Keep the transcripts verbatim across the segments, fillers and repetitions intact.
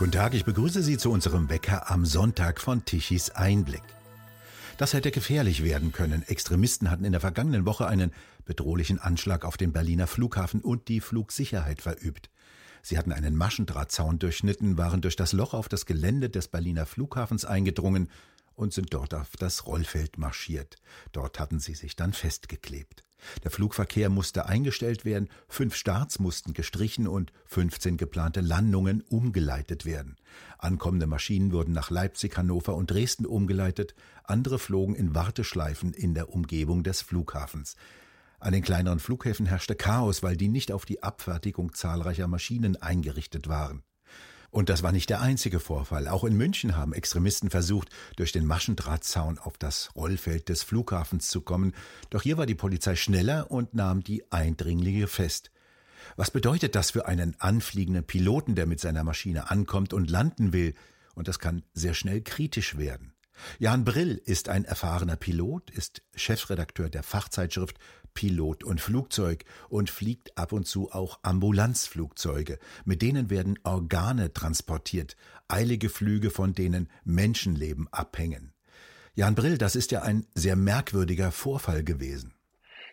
Guten Tag, ich begrüße Sie zu unserem Wecker am Sonntag von Tichys Einblick. Das hätte gefährlich werden können. Extremisten hatten in der vergangenen Woche einen bedrohlichen Anschlag auf den Berliner Flughafen und die Flugsicherheit verübt. Sie hatten einen Maschendrahtzaun durchschnitten, waren durch das Loch auf das Gelände des Berliner Flughafens eingedrungen und sind dort auf das Rollfeld marschiert. Dort hatten sie sich dann festgeklebt. Der Flugverkehr musste eingestellt werden, fünf Starts mussten gestrichen und fünfzehn geplante Landungen umgeleitet werden. Ankommende Maschinen wurden nach Leipzig, Hannover und Dresden umgeleitet, andere flogen in Warteschleifen in der Umgebung des Flughafens. An den kleineren Flughäfen herrschte Chaos, weil die nicht auf die Abfertigung zahlreicher Maschinen eingerichtet waren. Und das war nicht der einzige Vorfall. Auch in München haben Extremisten versucht, durch den Maschendrahtzaun auf das Rollfeld des Flughafens zu kommen. Doch hier war die Polizei schneller und nahm die Eindringlinge fest. Was bedeutet das für einen anfliegenden Piloten, der mit seiner Maschine ankommt und landen will? Und das kann sehr schnell kritisch werden. Jan Brill ist ein erfahrener Pilot, ist Chefredakteur der Fachzeitschrift Pilot und Flugzeug und fliegt ab und zu auch Ambulanzflugzeuge. Mit denen werden Organe transportiert, eilige Flüge, von denen Menschenleben abhängen. Jan Brill, das ist ja ein sehr merkwürdiger Vorfall gewesen.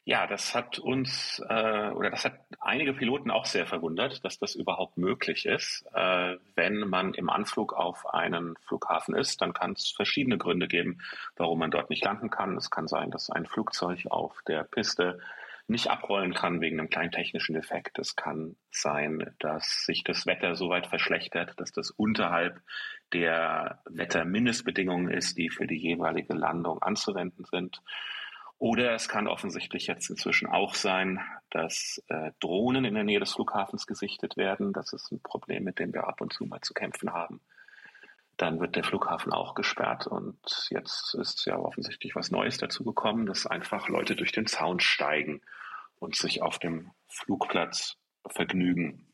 Ja, das hat uns äh, oder das hat einige Piloten auch sehr verwundert, dass das überhaupt möglich ist. Äh, wenn man im Anflug auf einen Flughafen ist, dann kann es verschiedene Gründe geben, warum man dort nicht landen kann. Es kann sein, dass ein Flugzeug auf der Piste nicht abrollen kann wegen einem kleinen technischen Defekt. Es kann sein, dass sich das Wetter so weit verschlechtert, dass das unterhalb der Wettermindestbedingungen ist, die für die jeweilige Landung anzuwenden sind. Oder es kann offensichtlich jetzt inzwischen auch sein, dass äh, Drohnen in der Nähe des Flughafens gesichtet werden. Das ist ein Problem, mit dem wir ab und zu mal zu kämpfen haben. Dann wird der Flughafen auch gesperrt. Und jetzt ist ja offensichtlich was Neues dazu gekommen, dass einfach Leute durch den Zaun steigen und sich auf dem Flugplatz vergnügen.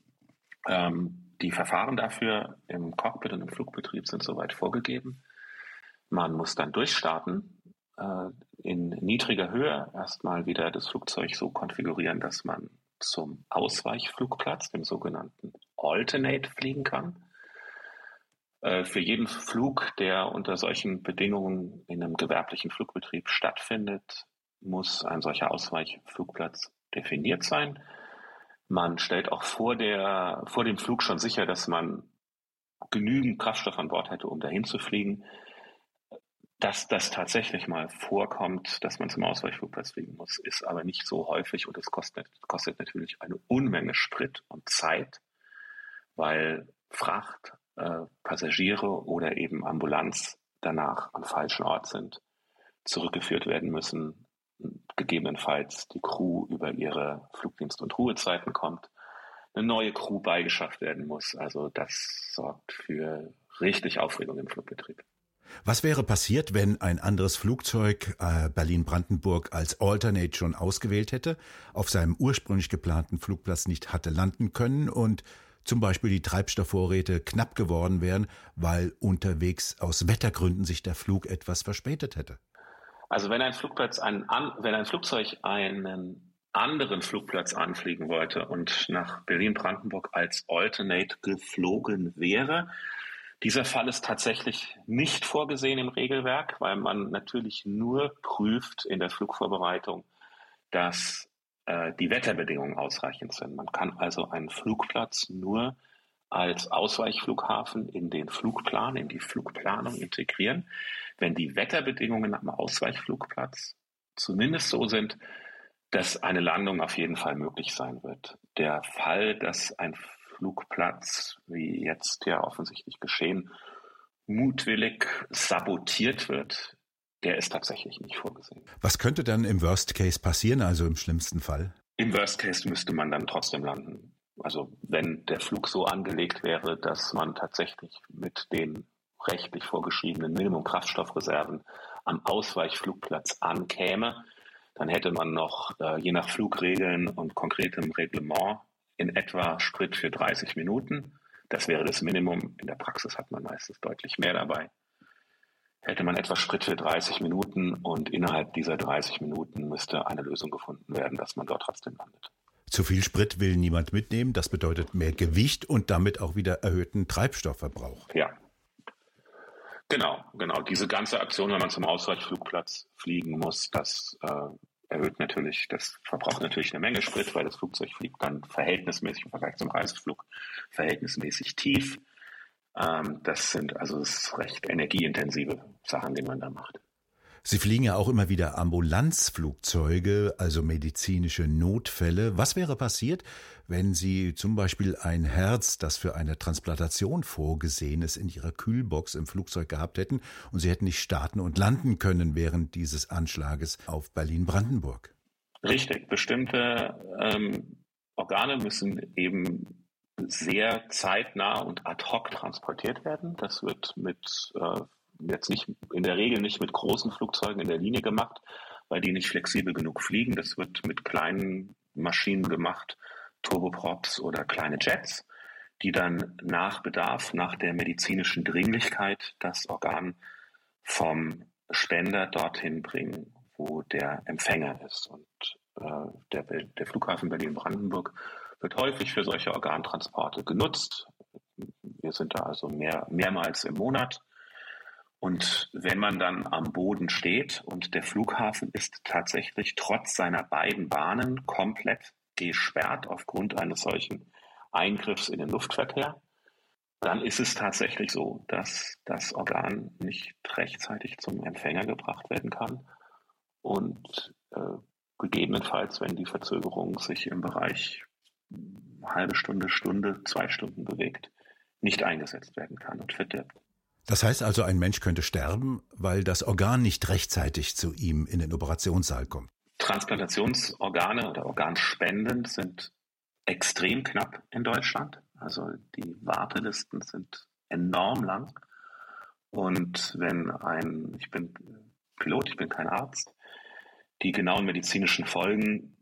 Ähm, die Verfahren dafür im Cockpit und im Flugbetrieb sind soweit vorgegeben. Man muss dann durchstarten. In niedriger Höhe erstmal wieder das Flugzeug so konfigurieren, dass man zum Ausweichflugplatz, dem sogenannten Alternate, fliegen kann. Für jeden Flug, der unter solchen Bedingungen in einem gewerblichen Flugbetrieb stattfindet, muss ein solcher Ausweichflugplatz definiert sein. Man stellt auch vor der, vor dem Flug schon sicher, dass man genügend Kraftstoff an Bord hätte, um dahin zu fliegen. Dass das tatsächlich mal vorkommt, dass man zum Ausweichflugplatz fliegen muss, ist aber nicht so häufig und es kostet, kostet natürlich eine Unmenge Sprit und Zeit, weil Fracht, äh, Passagiere oder eben Ambulanz danach am falschen Ort sind, zurückgeführt werden müssen, gegebenenfalls die Crew über ihre Flugdienst- und Ruhezeiten kommt, eine neue Crew beigeschafft werden muss. Also das sorgt für richtig Aufregung im Flugbetrieb. Was wäre passiert, wenn ein anderes Flugzeug äh, Berlin-Brandenburg als Alternate schon ausgewählt hätte, auf seinem ursprünglich geplanten Flugplatz nicht hatte landen können und zum Beispiel die Treibstoffvorräte knapp geworden wären, weil unterwegs aus Wettergründen sich der Flug etwas verspätet hätte? Also wenn ein Flugplatz einen an, wenn ein Flugzeug einen anderen Flugplatz anfliegen wollte und nach Berlin-Brandenburg als Alternate geflogen wäre, dieser Fall ist tatsächlich nicht vorgesehen im Regelwerk, weil man natürlich nur prüft in der Flugvorbereitung, dass äh, die Wetterbedingungen ausreichend sind. Man kann also einen Flugplatz nur als Ausweichflughafen in den Flugplan, in die Flugplanung integrieren, wenn die Wetterbedingungen am Ausweichflugplatz zumindest so sind, dass eine Landung auf jeden Fall möglich sein wird. Der Fall, dass ein Flugplatz, wie jetzt ja offensichtlich geschehen, mutwillig sabotiert wird, der ist tatsächlich nicht vorgesehen. Was könnte dann im Worst Case passieren, also im schlimmsten Fall? Im Worst Case müsste man dann trotzdem landen. Also wenn der Flug so angelegt wäre, dass man tatsächlich mit den rechtlich vorgeschriebenen Minimum-Kraftstoffreserven am Ausweichflugplatz ankäme, dann hätte man noch, je nach Flugregeln und konkretem Reglement, in etwa Sprit für dreißig Minuten. Das wäre das Minimum. In der Praxis hat man meistens deutlich mehr dabei. Hätte man etwa Sprit für dreißig Minuten und innerhalb dieser dreißig Minuten müsste eine Lösung gefunden werden, dass man dort trotzdem landet. Zu viel Sprit will niemand mitnehmen. Das bedeutet mehr Gewicht und damit auch wieder erhöhten Treibstoffverbrauch. Ja, genau, genau. Diese ganze Aktion, wenn man zum Ausweichflugplatz fliegen muss, das äh, erhöht natürlich, das verbraucht natürlich eine Menge Sprit, weil das Flugzeug fliegt dann verhältnismäßig im Vergleich zum Reiseflug verhältnismäßig tief. Ähm, das sind also das ist recht energieintensive Sachen, die man da macht. Sie fliegen ja auch immer wieder Ambulanzflugzeuge, also medizinische Notfälle. Was wäre passiert, wenn Sie zum Beispiel ein Herz, das für eine Transplantation vorgesehen ist, in Ihrer Kühlbox im Flugzeug gehabt hätten und Sie hätten nicht starten und landen können während dieses Anschlages auf Berlin-Brandenburg? Richtig. Bestimmte ähm, Organe müssen eben sehr zeitnah und ad hoc transportiert werden. Das wird mit äh, jetzt nicht in der Regel nicht mit großen Flugzeugen in der Linie gemacht, weil die nicht flexibel genug fliegen. Das wird mit kleinen Maschinen gemacht, Turboprops oder kleine Jets, die dann nach Bedarf, nach der medizinischen Dringlichkeit das Organ vom Spender dorthin bringen, wo der Empfänger ist. Und äh, der, der Flughafen Berlin-Brandenburg wird häufig für solche Organtransporte genutzt. Wir sind da also mehr, mehrmals im Monat. Und wenn man dann am Boden steht und der Flughafen ist tatsächlich trotz seiner beiden Bahnen komplett gesperrt aufgrund eines solchen Eingriffs in den Luftverkehr, dann ist es tatsächlich so, dass das Organ nicht rechtzeitig zum Empfänger gebracht werden kann und äh, gegebenenfalls, wenn die Verzögerung sich im Bereich halbe Stunde, Stunde, zwei Stunden bewegt, nicht eingesetzt werden kann und verdirbt. Das heißt also, ein Mensch könnte sterben, weil das Organ nicht rechtzeitig zu ihm in den Operationssaal kommt. Transplantationsorgane oder Organspenden sind extrem knapp in Deutschland. Also die Wartelisten sind enorm lang. Und wenn ein, ich bin Pilot, ich bin kein Arzt, die genauen medizinischen Folgen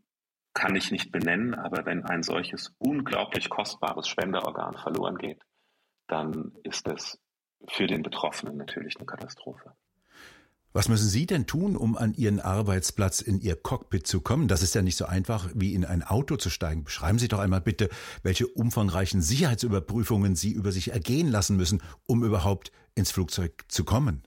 kann ich nicht benennen, aber wenn ein solches unglaublich kostbares Spenderorgan verloren geht, dann ist es für den Betroffenen natürlich eine Katastrophe. Was müssen Sie denn tun, um an Ihren Arbeitsplatz in Ihr Cockpit zu kommen? Das ist ja nicht so einfach, wie in ein Auto zu steigen. Beschreiben Sie doch einmal bitte, welche umfangreichen Sicherheitsüberprüfungen Sie über sich ergehen lassen müssen, um überhaupt ins Flugzeug zu kommen.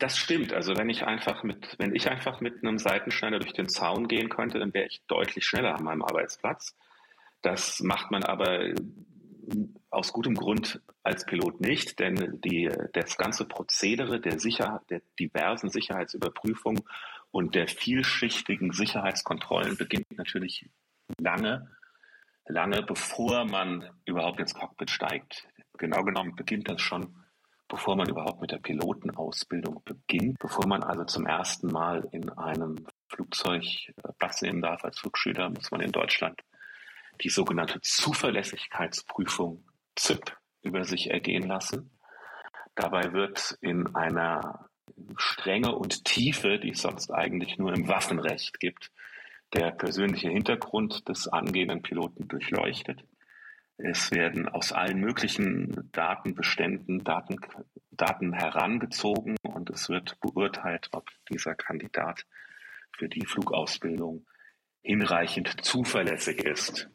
Das stimmt. Also wenn ich einfach mit, wenn ich einfach mit einem Seitenschneider durch den Zaun gehen könnte, dann wäre ich deutlich schneller an meinem Arbeitsplatz. Das macht man aber aus gutem Grund als Pilot nicht, denn die, das ganze Prozedere der, Sicher- der diversen Sicherheitsüberprüfung und der vielschichtigen Sicherheitskontrollen beginnt natürlich lange, lange bevor man überhaupt ins Cockpit steigt. Genau genommen beginnt das schon, bevor man überhaupt mit der Pilotenausbildung beginnt, bevor man also zum ersten Mal in einem Flugzeug Platz nehmen darf als Flugschüler, muss man in Deutschland die sogenannte Zuverlässigkeitsprüfung Z I P über sich ergehen lassen. Dabei wird in einer Strenge und Tiefe, die es sonst eigentlich nur im Waffenrecht gibt, der persönliche Hintergrund des angehenden Piloten durchleuchtet. Es werden aus allen möglichen Datenbeständen Daten, Daten herangezogen und es wird beurteilt, ob dieser Kandidat für die Flugausbildung hinreichend zuverlässig ist.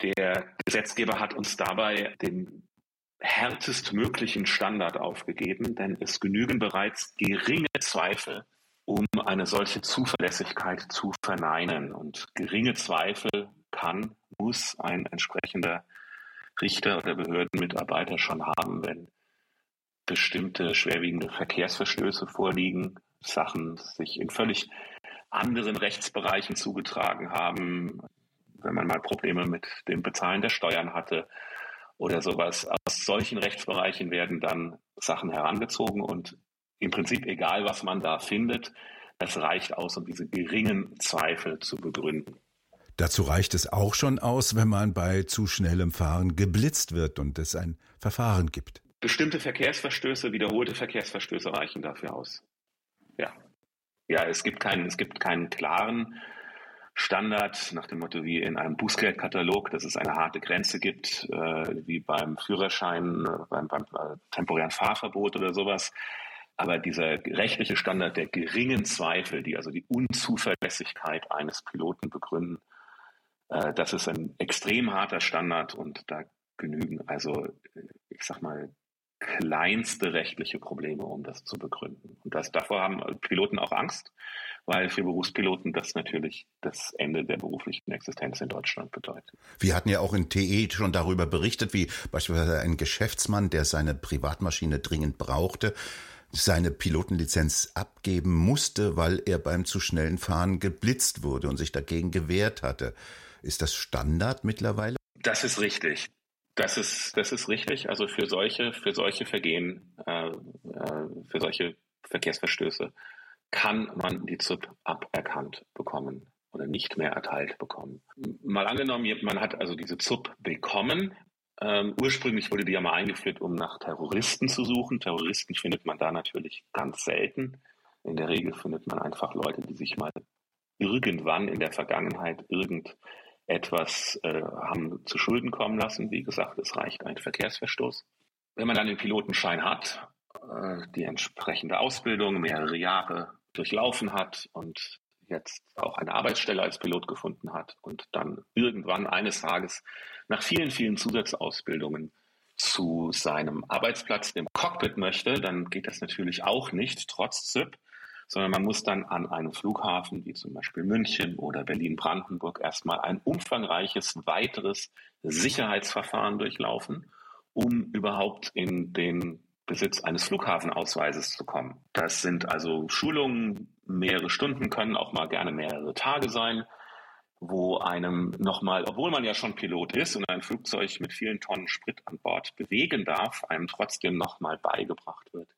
Der Gesetzgeber hat uns dabei den härtestmöglichen Standard aufgegeben, denn es genügen bereits geringe Zweifel, um eine solche Zuverlässigkeit zu verneinen. Und geringe Zweifel kann, muss ein entsprechender Richter oder Behördenmitarbeiter schon haben, wenn bestimmte schwerwiegende Verkehrsverstöße vorliegen, Sachen sich in völlig anderen Rechtsbereichen zugetragen haben, wenn man mal Probleme mit dem Bezahlen der Steuern hatte oder sowas. Aus solchen Rechtsbereichen werden dann Sachen herangezogen und im Prinzip egal, was man da findet, das reicht aus, um diese geringen Zweifel zu begründen. Dazu reicht es auch schon aus, wenn man bei zu schnellem Fahren geblitzt wird und es ein Verfahren gibt. Bestimmte Verkehrsverstöße, wiederholte Verkehrsverstöße reichen dafür aus. Ja, ja es gibt keinen, es gibt keinen klaren Standard nach dem Motto wie in einem Bußgeldkatalog, dass es eine harte Grenze gibt, äh, wie beim Führerschein, beim, beim äh, temporären Fahrverbot oder sowas. Aber dieser rechtliche Standard der geringen Zweifel, die also die Unzuverlässigkeit eines Piloten begründen, äh, das ist ein extrem harter Standard und da genügen, also ich sag mal, kleinste rechtliche Probleme, um das zu begründen. Und das, davor haben Piloten auch Angst, weil für Berufspiloten das natürlich das Ende der beruflichen Existenz in Deutschland bedeutet. Wir hatten ja auch in T E schon darüber berichtet, wie beispielsweise ein Geschäftsmann, der seine Privatmaschine dringend brauchte, seine Pilotenlizenz abgeben musste, weil er beim zu schnellen Fahren geblitzt wurde und sich dagegen gewehrt hatte. Ist das Standard mittlerweile? Das ist richtig. Das ist, das ist richtig. Also für solche, für solche Vergehen, äh, äh, für solche Verkehrsverstöße kann man die Z I P aberkannt bekommen oder nicht mehr erteilt bekommen. Mal angenommen, man hat also diese Z I P bekommen. Ähm, ursprünglich wurde die ja mal eingeführt, um nach Terroristen zu suchen. Terroristen findet man da natürlich ganz selten. In der Regel findet man einfach Leute, die sich mal irgendwann in der Vergangenheit irgend etwas äh, haben zu Schulden kommen lassen. Wie gesagt, es reicht ein Verkehrsverstoß. Wenn man dann den Pilotenschein hat, äh, die entsprechende Ausbildung mehrere Jahre durchlaufen hat und jetzt auch eine Arbeitsstelle als Pilot gefunden hat und dann irgendwann eines Tages nach vielen, vielen Zusatzausbildungen zu seinem Arbeitsplatz, dem Cockpit möchte, dann geht das natürlich auch nicht, trotz Z I P, sondern man muss dann an einem Flughafen wie zum Beispiel München oder Berlin-Brandenburg erstmal ein umfangreiches, weiteres Sicherheitsverfahren durchlaufen, um überhaupt in den Besitz eines Flughafenausweises zu kommen. Das sind also Schulungen, mehrere Stunden, können auch mal gerne mehrere Tage sein, wo einem nochmal, obwohl man ja schon Pilot ist und ein Flugzeug mit vielen Tonnen Sprit an Bord bewegen darf, einem trotzdem nochmal beigebracht wird,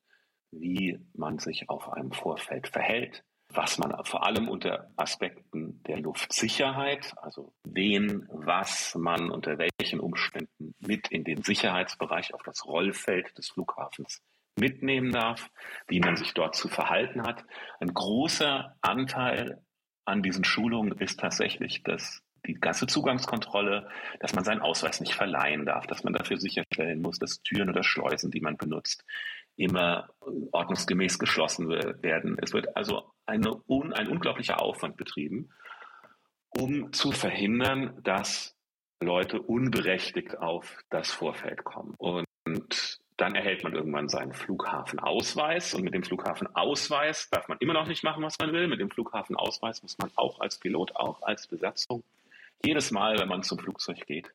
wie man sich auf einem Vorfeld verhält, was man vor allem unter Aspekten der Luftsicherheit, also wen, was man unter welchen Umständen mit in den Sicherheitsbereich auf das Rollfeld des Flughafens mitnehmen darf, wie man sich dort zu verhalten hat. Ein großer Anteil an diesen Schulungen ist tatsächlich, dass die ganze Zugangskontrolle, dass man seinen Ausweis nicht verleihen darf, dass man dafür sicherstellen muss, dass Türen oder Schleusen, die man benutzt, immer ordnungsgemäß geschlossen werden. Es wird also eine un, ein unglaublicher Aufwand betrieben, um zu verhindern, dass Leute unberechtigt auf das Vorfeld kommen. Und dann erhält man irgendwann seinen Flughafenausweis. Und mit dem Flughafenausweis darf man immer noch nicht machen, was man will. Mit dem Flughafenausweis muss man auch als Pilot, auch als Besatzung, jedes Mal, wenn man zum Flugzeug geht,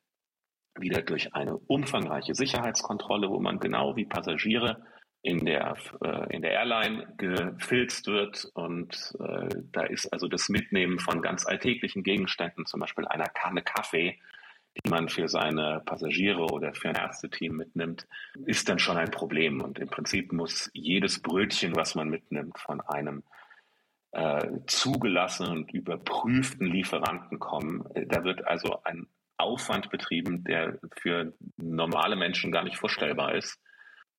wieder durch eine umfangreiche Sicherheitskontrolle, wo man genau wie Passagiere in der äh, in der Airline gefilzt wird und äh, da ist also das Mitnehmen von ganz alltäglichen Gegenständen, zum Beispiel einer Kanne Kaffee, die man für seine Passagiere oder für ein Ärzteteam mitnimmt, ist dann schon ein Problem und im Prinzip muss jedes Brötchen, was man mitnimmt, von einem äh, zugelassenen und überprüften Lieferanten kommen. Da wird also ein Aufwand betrieben, der für normale Menschen gar nicht vorstellbar ist,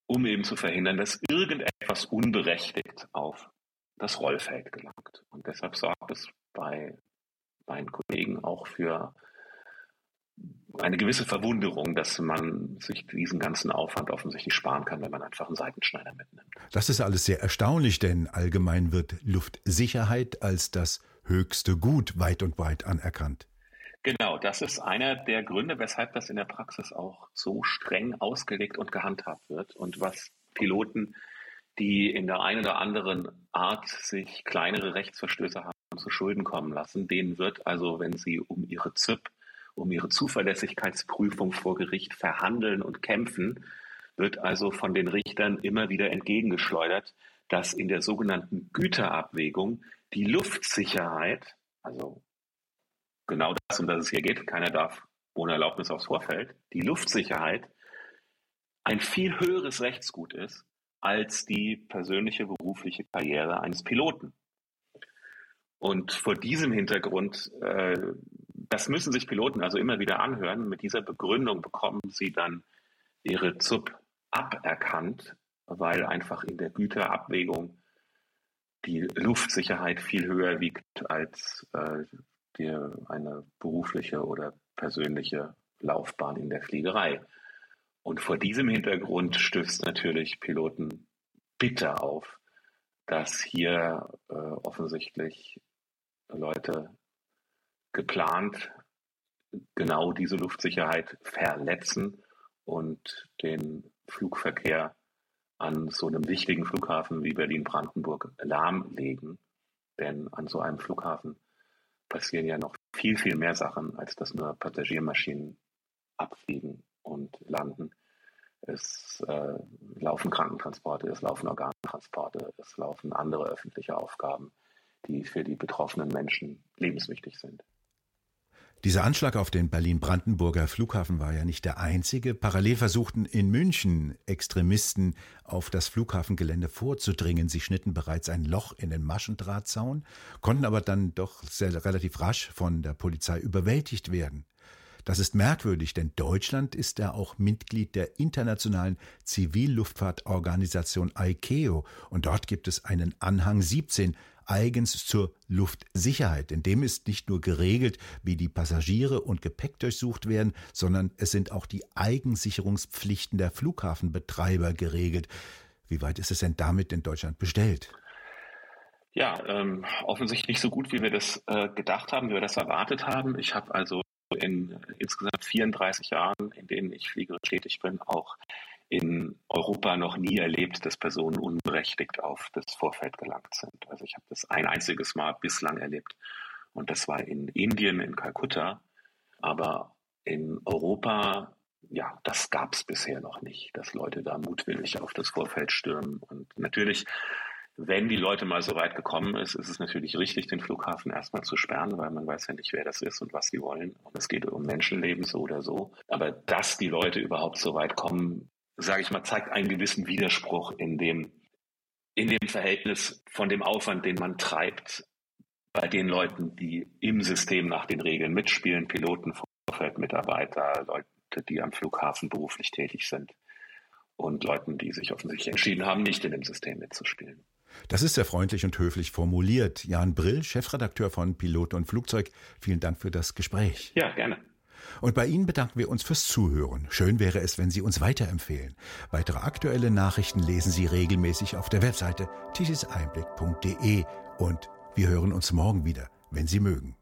um eben zu verhindern, dass irgendetwas unberechtigt auf das Rollfeld gelangt. Und deshalb sorgt es bei meinen Kollegen auch für eine gewisse Verwunderung, dass man sich diesen ganzen Aufwand offensichtlich sparen kann, wenn man einfach einen Seitenschneider mitnimmt. Das ist alles sehr erstaunlich, denn allgemein wird Luftsicherheit als das höchste Gut weit und breit anerkannt. Genau, das ist einer der Gründe, weshalb das in der Praxis auch so streng ausgelegt und gehandhabt wird und was Piloten, die in der einen oder anderen Art sich kleinere Rechtsverstöße haben, zu Schulden kommen lassen, denen wird also, wenn sie um ihre Z I P, um ihre Zuverlässigkeitsprüfung vor Gericht verhandeln und kämpfen, wird also von den Richtern immer wieder entgegengeschleudert, dass in der sogenannten Güterabwägung die Luftsicherheit, also genau das, um das es hier geht, keiner darf ohne Erlaubnis aufs Vorfeld, die Luftsicherheit ein viel höheres Rechtsgut ist als die persönliche berufliche Karriere eines Piloten. Und vor diesem Hintergrund, äh, das müssen sich Piloten also immer wieder anhören, mit dieser Begründung bekommen sie dann ihre Z I P aberkannt, weil einfach in der Güterabwägung die Luftsicherheit viel höher wiegt als äh, eine berufliche oder persönliche Laufbahn in der Fliegerei. Und vor diesem Hintergrund stößt natürlich Piloten bitter auf, dass hier äh, offensichtlich Leute geplant genau diese Luftsicherheit verletzen und den Flugverkehr an so einem wichtigen Flughafen wie Berlin-Brandenburg lahmlegen. Denn an so einem Flughafen passieren ja noch viel, viel mehr Sachen, als dass nur Passagiermaschinen abfliegen und landen. Es äh, laufen Krankentransporte, es laufen Organtransporte, es laufen andere öffentliche Aufgaben, die für die betroffenen Menschen lebenswichtig sind. Dieser Anschlag auf den Berlin-Brandenburger Flughafen war ja nicht der einzige. Parallel versuchten in München Extremisten auf das Flughafengelände vorzudringen. Sie schnitten bereits ein Loch in den Maschendrahtzaun, konnten aber dann doch sehr, relativ rasch von der Polizei überwältigt werden. Das ist merkwürdig, denn Deutschland ist ja auch Mitglied der internationalen Zivilluftfahrtorganisation I C A O. Und dort gibt es einen Anhang siebzehn, eigens zur Luftsicherheit. In dem ist nicht nur geregelt, wie die Passagiere und Gepäck durchsucht werden, sondern es sind auch die Eigensicherungspflichten der Flughafenbetreiber geregelt. Wie weit ist es denn damit in Deutschland bestellt? Ja, ähm, offensichtlich nicht so gut, wie wir das äh, gedacht haben, wie wir das erwartet haben. Ich habe also in insgesamt vierunddreißig Jahren, in denen ich fliege und tätig bin, auch in Europa noch nie erlebt, dass Personen unberechtigt auf das Vorfeld gelangt sind. Also ich habe das ein einziges Mal bislang erlebt und das war in Indien, in Kalkutta, aber in Europa, ja, das gab es bisher noch nicht, dass Leute da mutwillig auf das Vorfeld stürmen. Und natürlich, wenn die Leute mal so weit gekommen ist, ist es natürlich richtig, den Flughafen erstmal zu sperren, weil man weiß ja nicht, wer das ist und was die wollen. Und es geht um Menschenleben so oder so. Aber dass die Leute überhaupt so weit kommen, sage ich mal, zeigt einen gewissen Widerspruch in dem, in dem Verhältnis von dem Aufwand, den man treibt bei den Leuten, die im System nach den Regeln mitspielen, Piloten, Vorfeldmitarbeiter, Leute, die am Flughafen beruflich tätig sind und Leuten, die sich offensichtlich entschieden haben, nicht in dem System mitzuspielen. Das ist sehr freundlich und höflich formuliert. Jan Brill, Chefredakteur von Pilot und Flugzeug, vielen Dank für das Gespräch. Ja, gerne. Und bei Ihnen bedanken wir uns fürs Zuhören. Schön wäre es, wenn Sie uns weiterempfehlen. Weitere aktuelle Nachrichten lesen Sie regelmäßig auf der Webseite tichys einblick punkt de. Und wir hören uns morgen wieder, wenn Sie mögen.